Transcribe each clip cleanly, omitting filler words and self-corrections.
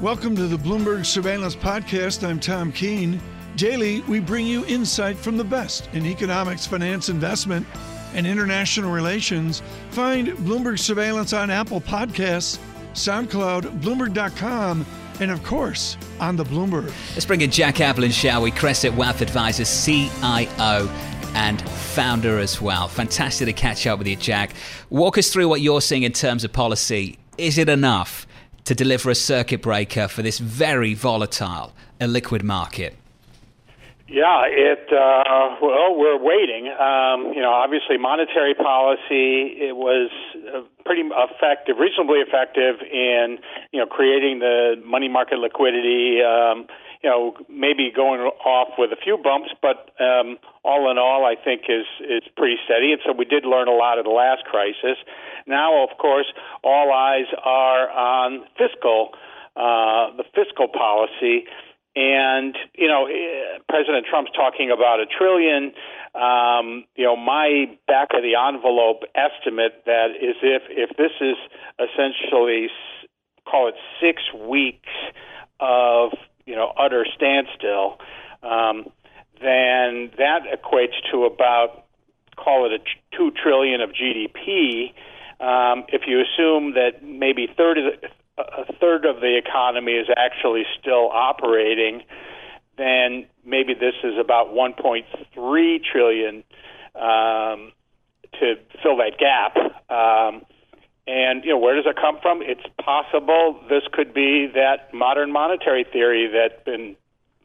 Welcome to the Bloomberg Surveillance Podcast. I'm Tom Keene. Daily, we bring you insight from the best in economics, finance, investment, and international relations. Find Bloomberg Surveillance on Apple Podcasts, SoundCloud, Bloomberg.com, and of course, on the Bloomberg. Let's bring in Jack Ablin, shall we? Cresset Wealth Advisors, CIO and founder as well. Fantastic to catch up with you, Jack. Walk us through what you're seeing in terms of policy. Is it enough to deliver a circuit breaker for this very volatile, illiquid market? Yeah, well, we're waiting. Obviously monetary policy, it was pretty effective, reasonably effective in, creating the money market liquidity, maybe going off with a few bumps, but all in all, I think is pretty steady. And so we did learn a lot of the last crisis. Now, of course, all eyes are on the fiscal policy. And, President Trump's talking about $1 trillion. My back of the envelope estimate that is if this is essentially, call it 6 weeks of, utter standstill, then that equates to about, call it $2 trillion of GDP. If you assume that maybe a third of the economy is actually still operating, then maybe this is about $1.3 trillion to fill that gap. Where does it come from? It's possible this could be that modern monetary theory that's been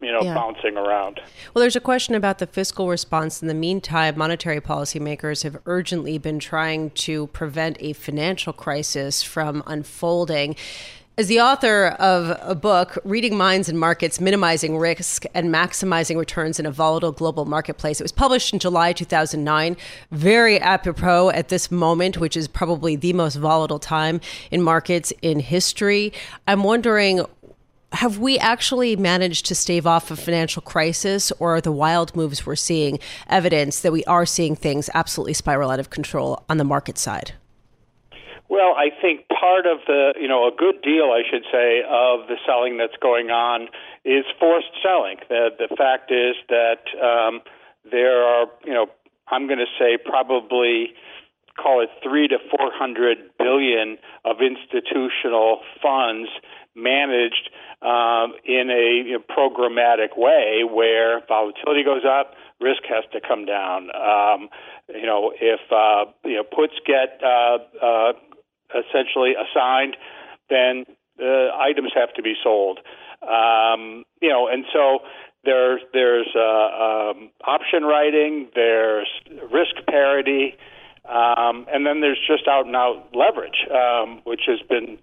bouncing around. Well, there's a question about the fiscal response. In the meantime, monetary policymakers have urgently been trying to prevent a financial crisis from unfolding. As the author of a book, Reading Minds and Markets, Minimizing Risk and Maximizing Returns in a Volatile Global Marketplace, it was published in July 2009, very apropos at this moment, which is probably the most volatile time in markets in history. I'm wondering, have we actually managed to stave off a financial crisis, or are the wild moves we're seeing evidence that we are seeing things absolutely spiral out of control on the market side? Well, I think part of the, a good deal, I should say, of the selling that's going on is forced selling. The fact is that there are, I'm going to say probably, call it $300 to $400 billion of institutional funds managed in a programmatic way, where volatility goes up, risk has to come down. If puts get essentially assigned, then items have to be sold. And so there's option writing, there's risk parity, and then there's just out and out leverage, which has been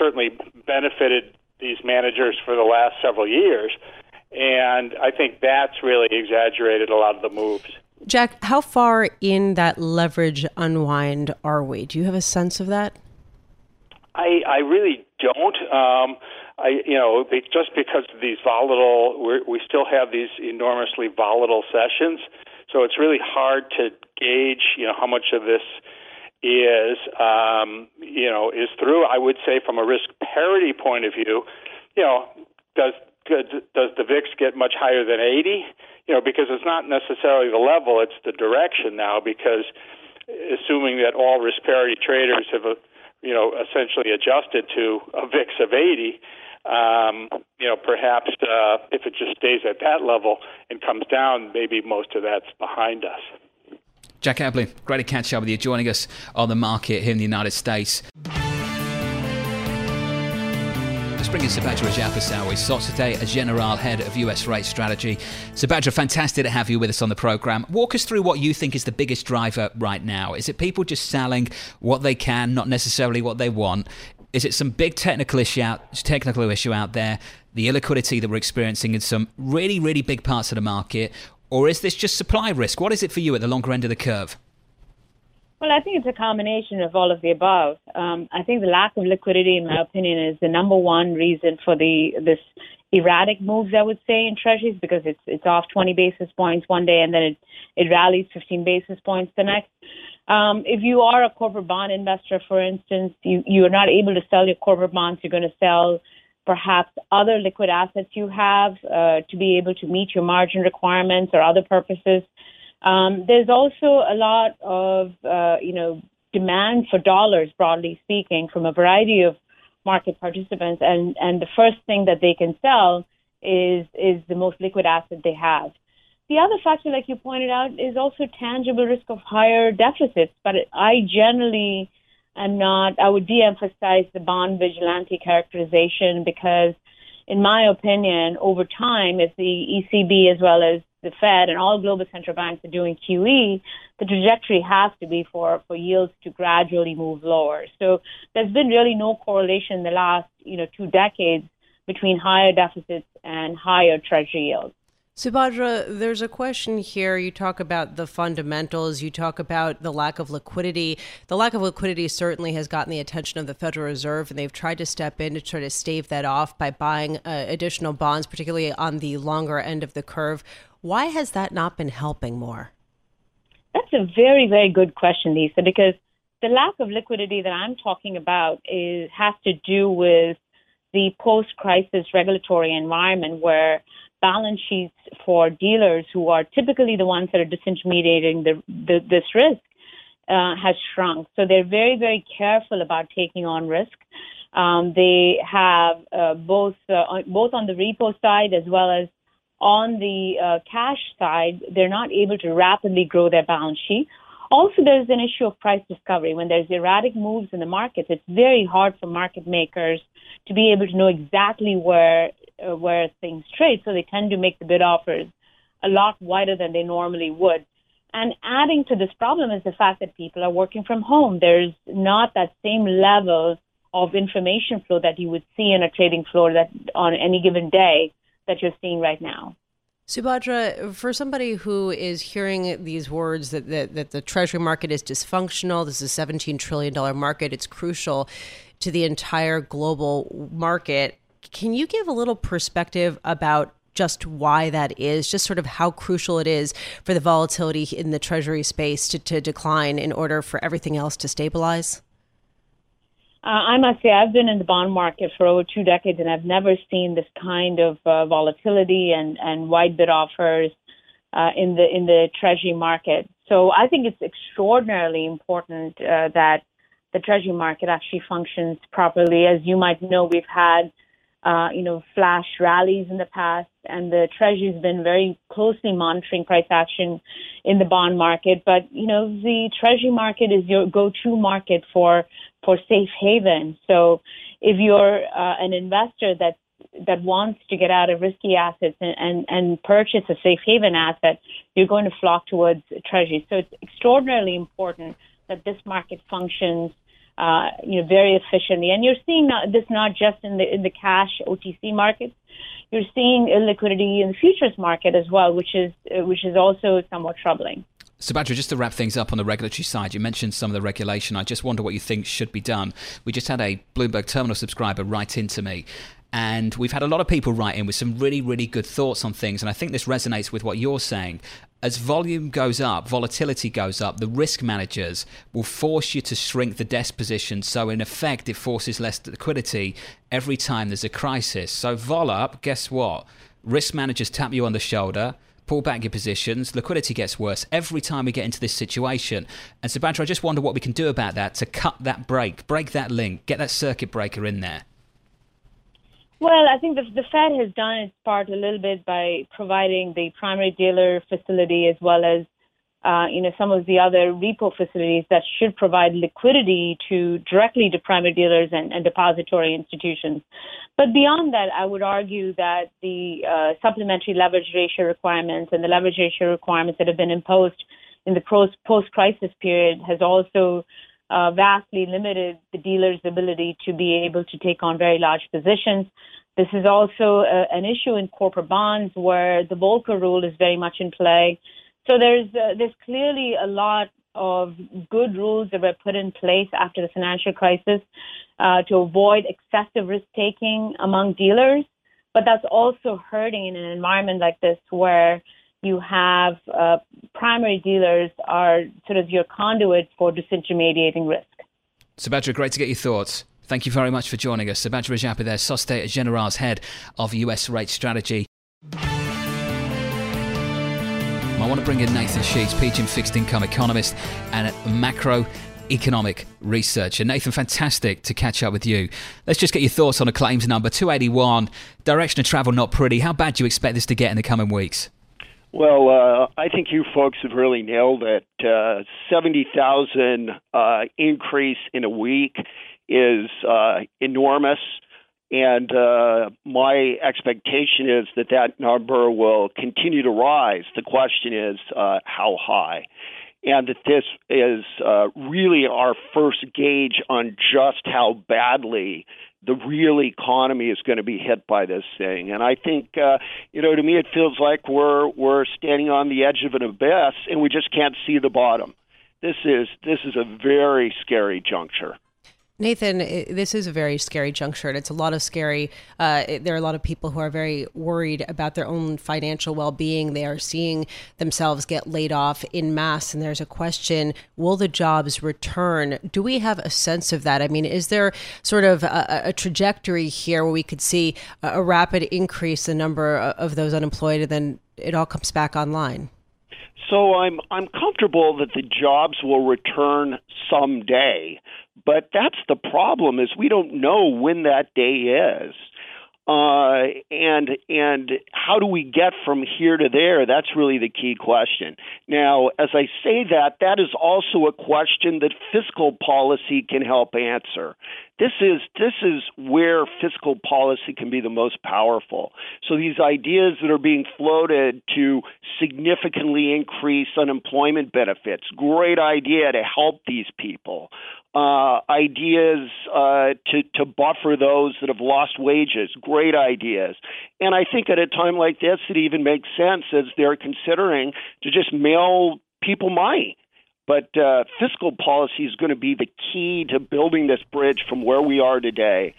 certainly benefited these managers for the last several years. And I think that's really exaggerated a lot of the moves. Jack, how far in that leverage unwind are we? Do you have a sense of that? I really don't. Just because of these volatile, we still have these enormously volatile sessions. So it's really hard to gauge, how much of this is, is through. I would say from a risk parity point of view, does the VIX get much higher than 80? Because it's not necessarily the level, it's the direction now, because assuming that all risk parity traders have, essentially adjusted to a VIX of 80, perhaps if it just stays at that level and comes down, maybe most of that's behind us. Jack Ablin, great to catch up with you, joining us on The Market here in the United States. Let's bring in Subadra Rajappa, Societe Generale Head of US Rate Strategy. Subadra, fantastic to have you with us on the program. Walk us through what you think is the biggest driver right now. Is it people just selling what they can, not necessarily what they want? Is it some big technical issue out there, the illiquidity that we're experiencing in some really, really big parts of the market? Or is this just supply risk? What is it for you at the longer end of the curve? Well, I think it's a combination of all of the above. I think the lack of liquidity, in my opinion, is the number one reason for this erratic moves, I would say, in treasuries, because it's off 20 basis points one day and then it rallies 15 basis points the next. If you are a corporate bond investor, for instance, you are not able to sell your corporate bonds. You're going to sell perhaps other liquid assets you have to be able to meet your margin requirements or other purposes. There's also a lot of, demand for dollars, broadly speaking, from a variety of market participants. And the first thing that they can sell is the most liquid asset they have. The other factor, like you pointed out, is also tangible risk of higher deficits. But I generally I would de-emphasize the bond vigilante characterization because, in my opinion, over time, if the ECB as well as the Fed and all global central banks are doing QE, the trajectory has to be for yields to gradually move lower. So there's been really no correlation in the last, 2 decades between higher deficits and higher treasury yields. Subhadra, there's a question here. You talk about the fundamentals. You talk about the lack of liquidity. The lack of liquidity certainly has gotten the attention of the Federal Reserve, and they've tried to step in to try to stave that off by buying additional bonds, particularly on the longer end of the curve. Why has that not been helping more? That's a very, very good question, Lisa, because the lack of liquidity that I'm talking about has to do with the post-crisis regulatory environment where balance sheets for dealers, who are typically the ones that are disintermediating this risk, has shrunk. So they're very, very careful about taking on risk. They have both on the repo side as well as on the cash side, they're not able to rapidly grow their balance sheet. Also, there's an issue of price discovery. When there's erratic moves in the markets, it's very hard for market makers to be able to know exactly where things trade. So they tend to make the bid offers a lot wider than they normally would. And adding to this problem is the fact that people are working from home. There's not that same level of information flow that you would see in a trading floor that on any given day that you're seeing right now. Subhadra, for somebody who is hearing these words that the Treasury market is dysfunctional, this is a $17 trillion market, it's crucial to the entire global market. Can you give a little perspective about just why that is, just sort of how crucial it is for the volatility in the Treasury space to decline in order for everything else to stabilize? I must say I've been in the bond market for over 2 decades, and I've never seen this kind of volatility and wide bid offers in the Treasury market. So I think it's extraordinarily important that the Treasury market actually functions properly. As you might know, we've had flash rallies in the past, and the Treasury has been very closely monitoring price action in the bond market. But, the Treasury market is your go-to market for safe haven. So if you're an investor that wants to get out of risky assets and purchase a safe haven asset, you're going to flock towards Treasury. So it's extraordinarily important that this market functions very efficiently. And you're seeing this not just in the cash OTC markets. You're seeing illiquidity in the futures market as well, which is also somewhat troubling. Subhadra, just to wrap things up on the regulatory side, you mentioned some of the regulation. I just wonder what you think should be done. We just had a Bloomberg Terminal subscriber write in to me, and we've had a lot of people write in with some really, really good thoughts on things, and I think this resonates with what you're saying. As volume goes up, volatility goes up, the risk managers will force you to shrink the desk position. So in effect, it forces less liquidity every time there's a crisis. So vol up, guess what? Risk managers tap you on the shoulder, pull back your positions, liquidity gets worse every time we get into this situation. And Subhadra, I just wonder what we can do about that to cut that break that link, get that circuit breaker in there. Well, I think the Fed has done its part a little bit by providing the primary dealer facility as well as, some of the other repo facilities that should provide liquidity directly to primary dealers and depository institutions. But beyond that, I would argue that the supplementary leverage ratio requirements and the leverage ratio requirements that have been imposed in the post-crisis period has also vastly limited the dealer's ability to be able to take on very large positions. This is also an issue in corporate bonds where the Volcker rule is very much in play. So there's clearly a lot of good rules that were put in place after the financial crisis to avoid excessive risk-taking among dealers. But that's also hurting in an environment like this where you have primary dealers are sort of your conduit for disintermediating risk. Subhadra, great to get your thoughts. Thank you very much for joining us. Subadra Rajappa there, Societe Generale's head of US rate strategy. I want to bring in Nathan Sheets, PGIM fixed income economist and macroeconomic researcher. Nathan, fantastic to catch up with you. Let's just get your thoughts on a claims number, 281, direction of travel not pretty. How bad do you expect this to get in the coming weeks? Well, I think you folks have really nailed it. 70,000 increase in a week is enormous. And my expectation is that that number will continue to rise. The question is how high? And that this is really our first gauge on just how badly the real economy is going to be hit by this thing. And I think, to me, it feels like we're standing on the edge of an abyss and we just can't see the bottom. This is a very scary juncture. Nathan, this is a very scary juncture, and it's a lot of scary. There are a lot of people who are very worried about their own financial well-being. They are seeing themselves get laid off en masse, and there's a question, will the jobs return? Do we have a sense of that? I mean, is there sort of a trajectory here where we could see a rapid increase in the number of those unemployed, and then it all comes back online? So I'm comfortable that the jobs will return someday, but that's the problem is we don't know when that day is. And how do we get from here to there? That's really the key question. Now, as I say that, that is also a question that fiscal policy can help answer. This is where fiscal policy can be the most powerful. So these ideas that are being floated to significantly increase unemployment benefits, great idea to help these people. Ideas to buffer those that have lost wages, great ideas. And I think at a time like this, it even makes sense as they're considering to just mail people money. But fiscal policy is going to be the key to building this bridge from where we are today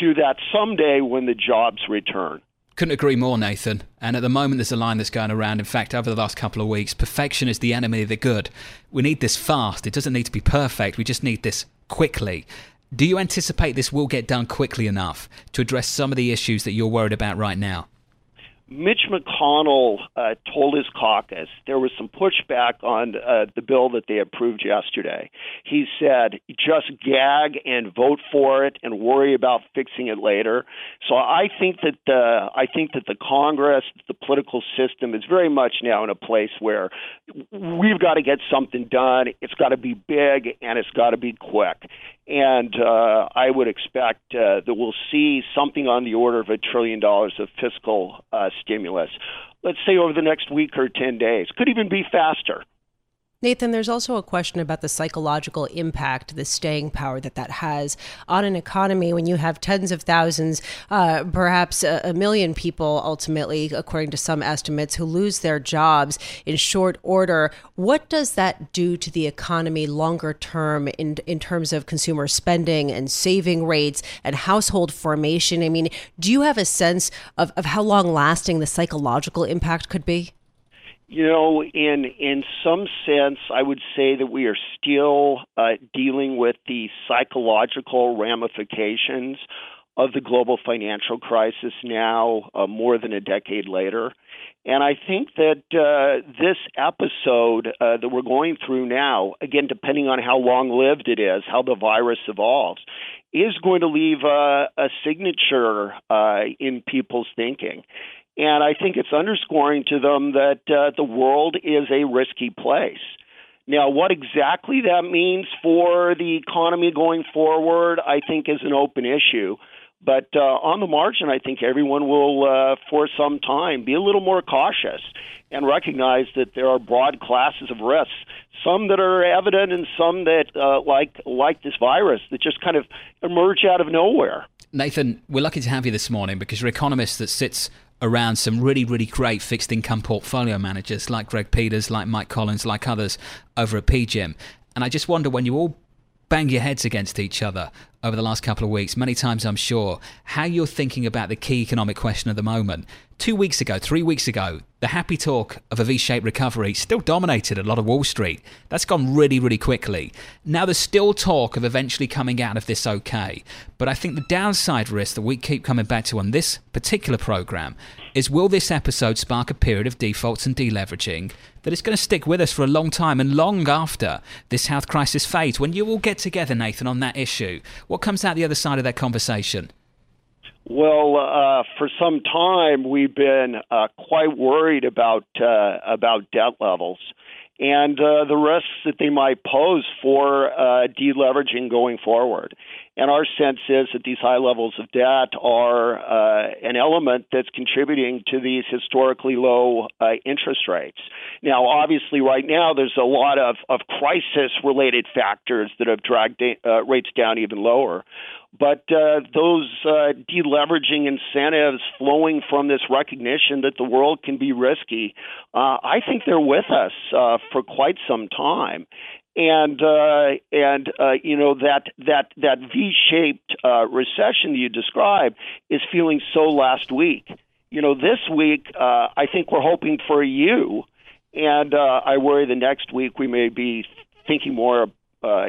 to that someday when the jobs return. Couldn't agree more, Nathan. And at the moment, there's a line that's going around. In fact, over the last couple of weeks, perfection is the enemy of the good. We need this fast. It doesn't need to be perfect. We just need this quickly. Do you anticipate this will get done quickly enough to address some of the issues that you're worried about right now? Mitch McConnell told his caucus there was some pushback on the bill that they approved yesterday. He said, just gag and vote for it and worry about fixing it later. So I think that the Congress, the political system is very much now in a place where we've got to get something done. It's got to be big and it's got to be quick. And I would expect that we'll see something on the order of $1 trillion of fiscal stimulus, let's say over the next week or 10 days. Could even be faster. Nathan, there's also a question about the psychological impact, the staying power that has on an economy when you have tens of thousands, perhaps a million people ultimately, according to some estimates, who lose their jobs in short order. What does that do to the economy longer term in terms of consumer spending and saving rates and household formation? I mean, do you have a sense of how long lasting the psychological impact could be? You know, in some sense, I would say that we are still dealing with the psychological ramifications of the global financial crisis now, more than a decade later. And I think that this episode that we're going through now, again, depending on how long-lived it is, how the virus evolves, is going to leave a signature in people's thinking. And I think it's underscoring to them that the world is a risky place. Now, what exactly that means for the economy going forward, I think is an open issue. But on the margin, I think everyone will, for some time, be a little more cautious and recognize that there are broad classes of risks, some that are evident and some that, like this virus, that just kind of emerge out of nowhere. Nathan, we're lucky to have you this morning because you're an economist that sits around some really, really great fixed income portfolio managers like Greg Peters, like Mike Collins, like others over at PGIM. And I just wonder when you all bang your heads against each other over the last couple of weeks, many times I'm sure, how you're thinking about the key economic question at the moment. 2 weeks ago, 3 weeks ago, the happy talk of a V-shaped recovery still dominated a lot of Wall Street. That's gone really, really quickly. Now there's still talk of eventually coming out of this okay. But I think the downside risk that we keep coming back to on this particular program is, will this episode spark a period of defaults and deleveraging that is going to stick with us for a long time and long after this health crisis fades? When you all get together, Nathan, on that issue, what comes out the other side of that conversation? Well, for some time we've been quite worried about debt levels and the risks that they might pose for deleveraging going forward. And our sense is that these high levels of debt are an element that's contributing to these historically low interest rates. Now, obviously, right now, there's a lot of crisis-related factors that have dragged rates down even lower. But those deleveraging incentives flowing from this recognition that the world can be risky, I think they're with us for quite some time. And you know, that V-shaped recession you described is feeling so last week. You know, this week, I think we're hoping for a U, and I worry the next week we may be thinking more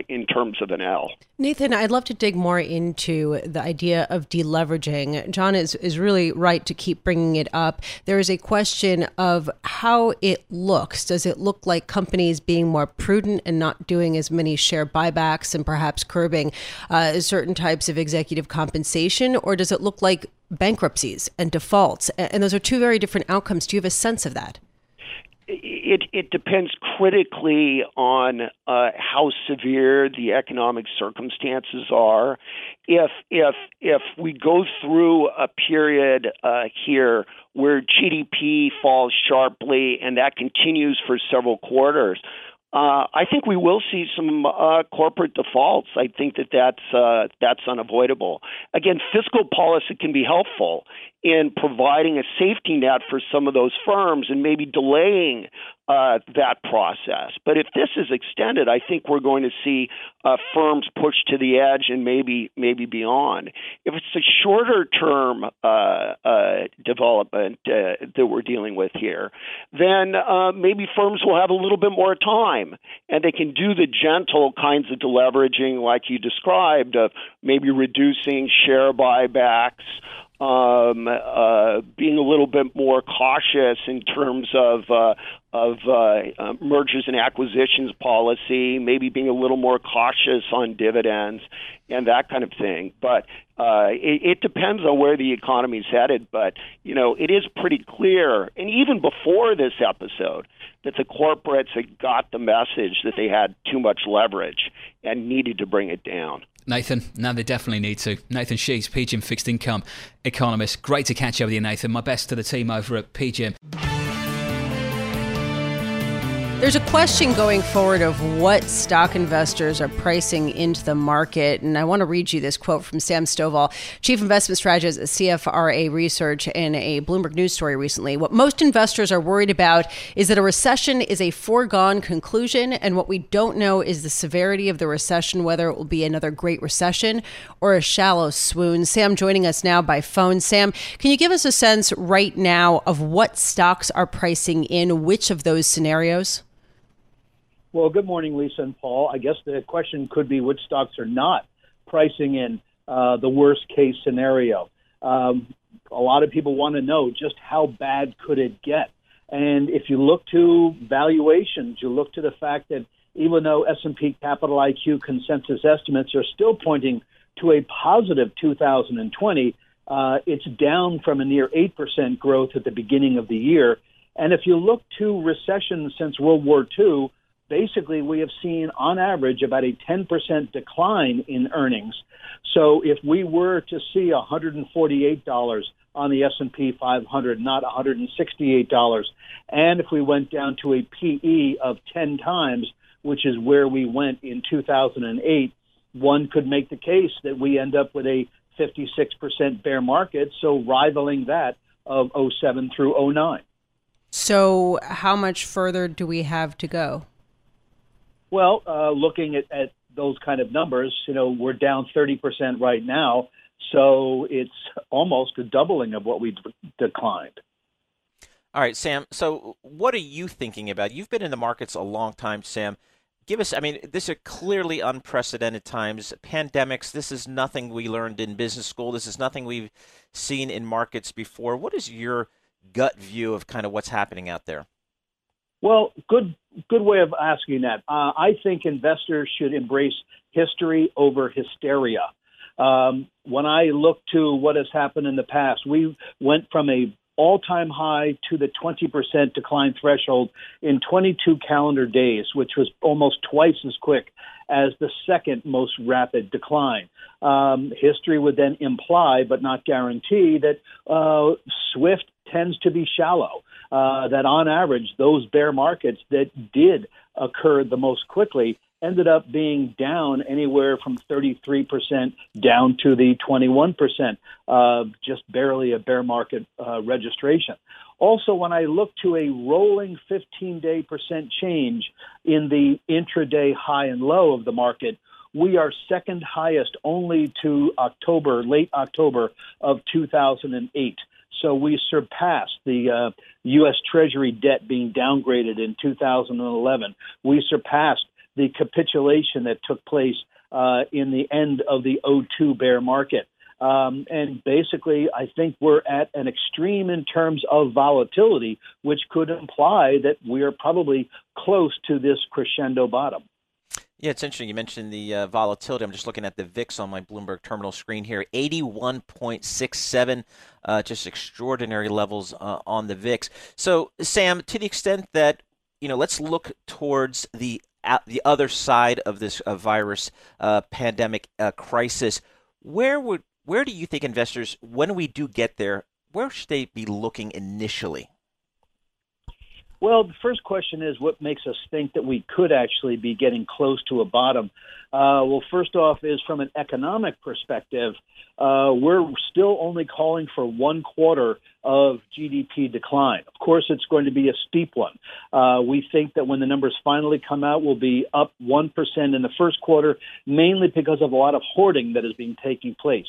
in terms of an L. Nathan, I'd love to dig more into the idea of deleveraging. John is really right to keep bringing it up. There is a question of how it looks. Does it look like companies being more prudent and not doing as many share buybacks and perhaps curbing certain types of executive compensation? Or does it look like bankruptcies and defaults? And those are two very different outcomes. Do you have a sense of that? It depends critically on how severe the economic circumstances are. If we go through a period here where GDP falls sharply and that continues for several quarters, I think we will see some corporate defaults. I think that's unavoidable. Again, fiscal policy can be helpful in providing a safety net for some of those firms and maybe delaying that process. But if this is extended, I think we're going to see firms push to the edge and maybe beyond. If it's a shorter-term development that we're dealing with here, then maybe firms will have a little bit more time, and they can do the gentle kinds of deleveraging like you described, of maybe reducing share buybacks, being a little bit more cautious in terms of mergers and acquisitions policy, maybe being a little more cautious on dividends and that kind of thing. But it depends on where the economy is headed. But, you know, it is pretty clear, and even before this episode, that the corporates had got the message that they had too much leverage and needed to bring it down. Nathan, no, they definitely need to. Nathan Sheets, PGIM Fixed Income Economist. Great to catch up with you, Nathan. My best to the team over at PGIM. There's a question going forward of what stock investors are pricing into the market. And I want to read you this quote from Sam Stovall, Chief Investment Strategist at CFRA Research, in a Bloomberg News story recently. What most investors are worried about is that a recession is a foregone conclusion. And what we don't know is the severity of the recession, whether it will be another great recession or a shallow swoon. Sam joining us now by phone. Sam, can you give us a sense right now of what stocks are pricing in which of those scenarios? Well, good morning, Lisa and Paul. I guess the question could be which stocks are not pricing in the worst-case scenario. A lot of people want to know just how bad could it get. And if you look to valuations, you look to the fact that even though S&P Capital IQ consensus estimates are still pointing to a positive 2020, it's down from a near 8% growth at the beginning of the year. And if you look to recession since World War II, basically, we have seen, on average, about a 10% decline in earnings. So if we were to see $148 on the S&P 500, not $168, and if we went down to a PE of 10 times, which is where we went in 2008, one could make the case that we end up with a 56% bear market, so rivaling that of 07 through 09. So how much further do we have to go? Well, looking at those kind of numbers, you know, we're down 30% right now. So it's almost a doubling of what we declined. All right, Sam. So what are you thinking about? You've been in the markets a long time, Sam. Give us, I mean, this are clearly unprecedented times. Pandemics, this is nothing we learned in business school. This is nothing we've seen in markets before. What is your gut view of kind of what's happening out there? Well, good way of asking that. I think investors should embrace history over hysteria. When I look to what has happened in the past, we went from a all-time high to the 20% decline threshold in 22 calendar days, which was almost twice as quick as the second most rapid decline. History would then imply, but not guarantee, that swift tends to be shallow, that on average, those bear markets that did occur the most quickly ended up being down anywhere from 33% down to the 21%, just barely a bear market registration. Also, when I look to a rolling 15-day percent change in the intraday high and low of the market, we are second highest only to October, late October of 2008. So we surpassed the U.S. Treasury debt being downgraded in 2011. We surpassed the capitulation that took place in the end of the 2002 bear market. And basically, I think we're at an extreme in terms of volatility, which could imply that we are probably close to this crescendo bottom. Yeah, it's interesting. You mentioned the volatility. I'm just looking at the VIX on my Bloomberg terminal screen here, 81.67, just extraordinary levels on the VIX. So, Sam, to the extent that, you know, let's look towards the other side of this virus pandemic crisis, where do you think investors, when we do get there, where should they be looking initially? Well, the first question is what makes us think that we could actually be getting close to a bottom? Well, first off is from an economic perspective, we're still only calling for one quarter of GDP decline. Of course, it's going to be a steep one. We think that when the numbers finally come out, we'll be up 1% in the first quarter, mainly because of a lot of hoarding that has been taking place.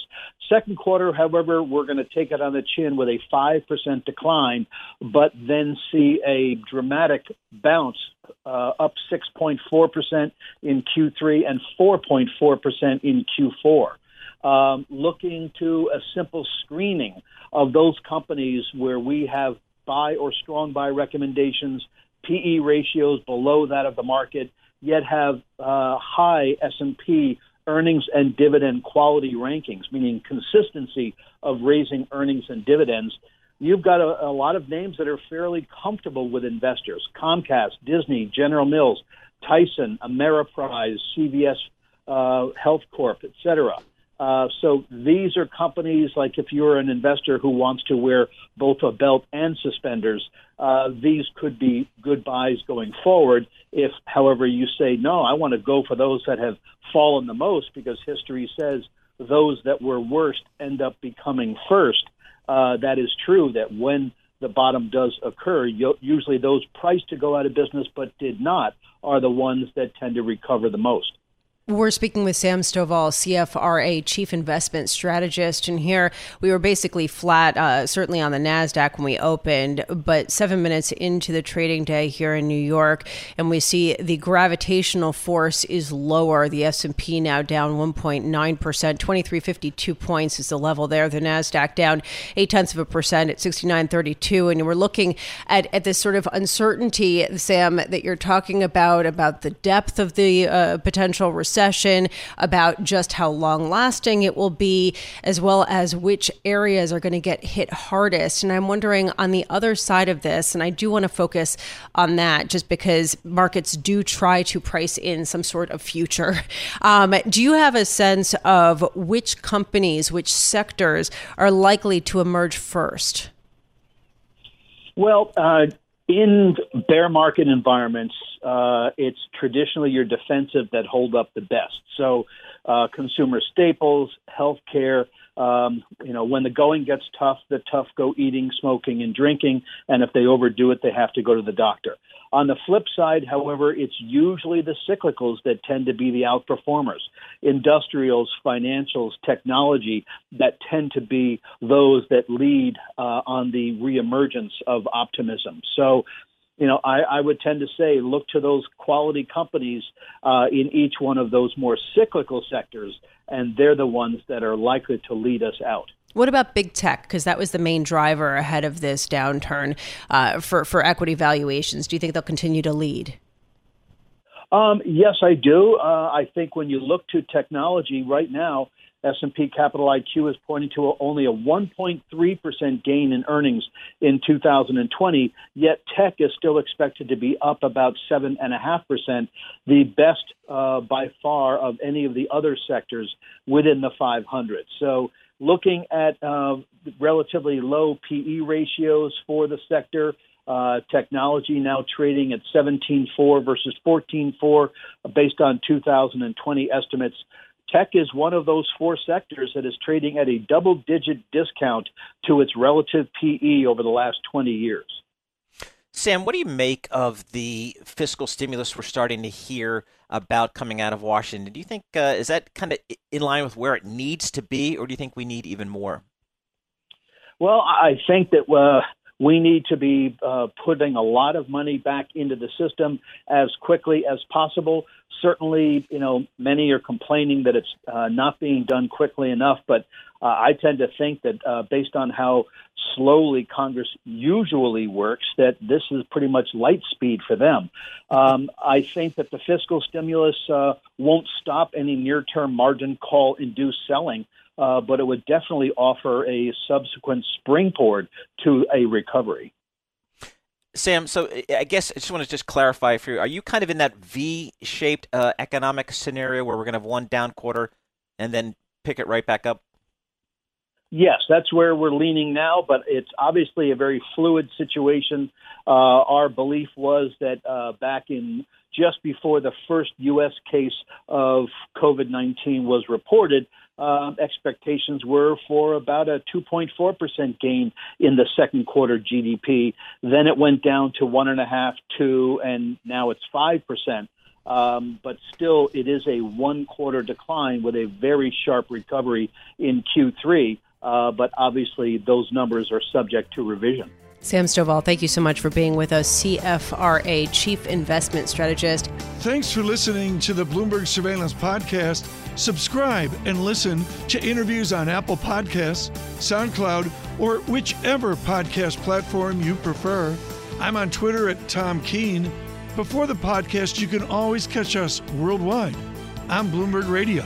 Second quarter, however, we're going to take it on the chin with a 5% decline, but then see a dramatic bounce up 6.4% in Q3 and 4.4% in Q4. Looking to a simple screening of those companies where we have buy or strong buy recommendations, PE ratios below that of the market, yet have high S&P earnings and dividend quality rankings, meaning consistency of raising earnings and dividends. You've got a lot of names that are fairly comfortable with investors: Comcast, Disney, General Mills, Tyson, Ameriprise, CVS Health Corp, et cetera. So these are companies, like if you're an investor who wants to wear both a belt and suspenders, these could be good buys going forward. If, however, you say, no, I want to go for those that have fallen the most because history says those that were worst end up becoming first, that is true that when the bottom does occur, usually those priced to go out of business but did not are the ones that tend to recover the most. We're speaking with Sam Stovall, CFRA Chief Investment Strategist. And here we were basically flat, certainly on the NASDAQ when we opened, but 7 minutes into the trading day here in New York, and we see the gravitational force is lower. The S&P now down 1.9%, 2352 points is the level there. The NASDAQ down 0.8% at 6932. And we're looking at this sort of uncertainty, Sam, that you're talking about the depth of the potential recession, about just how long lasting it will be, as well as which areas are going to get hit hardest. And I'm wondering on the other side of this, and I do want to focus on that just because markets do try to price in some sort of future. Do you have a sense of which companies, which sectors are likely to emerge first? Well, in bear market environments, it's traditionally your defensive that hold up the best. So consumer staples, healthcare, When the going gets tough, the tough go eating, smoking, and drinking, and if they overdo it, they have to go to the doctor. On the flip side, however, it's usually the cyclicals that tend to be the outperformers. Industrials, financials, technology that tend to be those that lead on the reemergence of optimism. So, I would tend to say look to those quality companies in each one of those more cyclical sectors, and they're the ones that are likely to lead us out. What about big tech? Because that was the main driver ahead of this downturn for equity valuations. Do you think they'll continue to lead? Yes, I do. I think when you look to technology right now, S&P Capital IQ is pointing to only a 1.3% gain in earnings in 2020, yet tech is still expected to be up about 7.5%, the best by far of any of the other sectors within the 500. So looking at relatively low PE ratios for the sector, technology now trading at 17.4 versus 14.4 based on 2020 estimates. Tech is one of those four sectors that is trading at a double-digit discount to its relative PE over the last 20 years. Sam, what do you make of the fiscal stimulus we're starting to hear about coming out of Washington? Do you think, is that kind of in line with where it needs to be, or do you think we need even more? Well, I think that we need to be putting a lot of money back into the system as quickly as possible. Certainly, many are complaining that it's not being done quickly enough, but I tend to think that based on how slowly Congress usually works, that this is pretty much light speed for them. I think that the fiscal stimulus won't stop any near-term margin call-induced selling, but it would definitely offer a subsequent springboard to a recovery. Sam, so I guess I just want to clarify for you. Are you kind of in that V-shaped economic scenario where we're going to have one down quarter and then pick it right back up? Yes, that's where we're leaning now, but it's obviously a very fluid situation. Our belief was that back in just before the first U.S. case of COVID-19 was reported, expectations were for about a 2.4% gain in the second quarter GDP. Then it went down to 1.5%, 2%, and now it's 5%. But still, it is a one-quarter decline with a very sharp recovery in Q3. But obviously, those numbers are subject to revision. Sam Stovall, thank you so much for being with us, CFRA Chief Investment Strategist. Thanks for listening to the Bloomberg Surveillance Podcast. Subscribe and listen to interviews on Apple Podcasts, SoundCloud, or whichever podcast platform you prefer. I'm on Twitter at Tom Keene. Before the podcast, you can always catch us worldwide on Bloomberg Radio.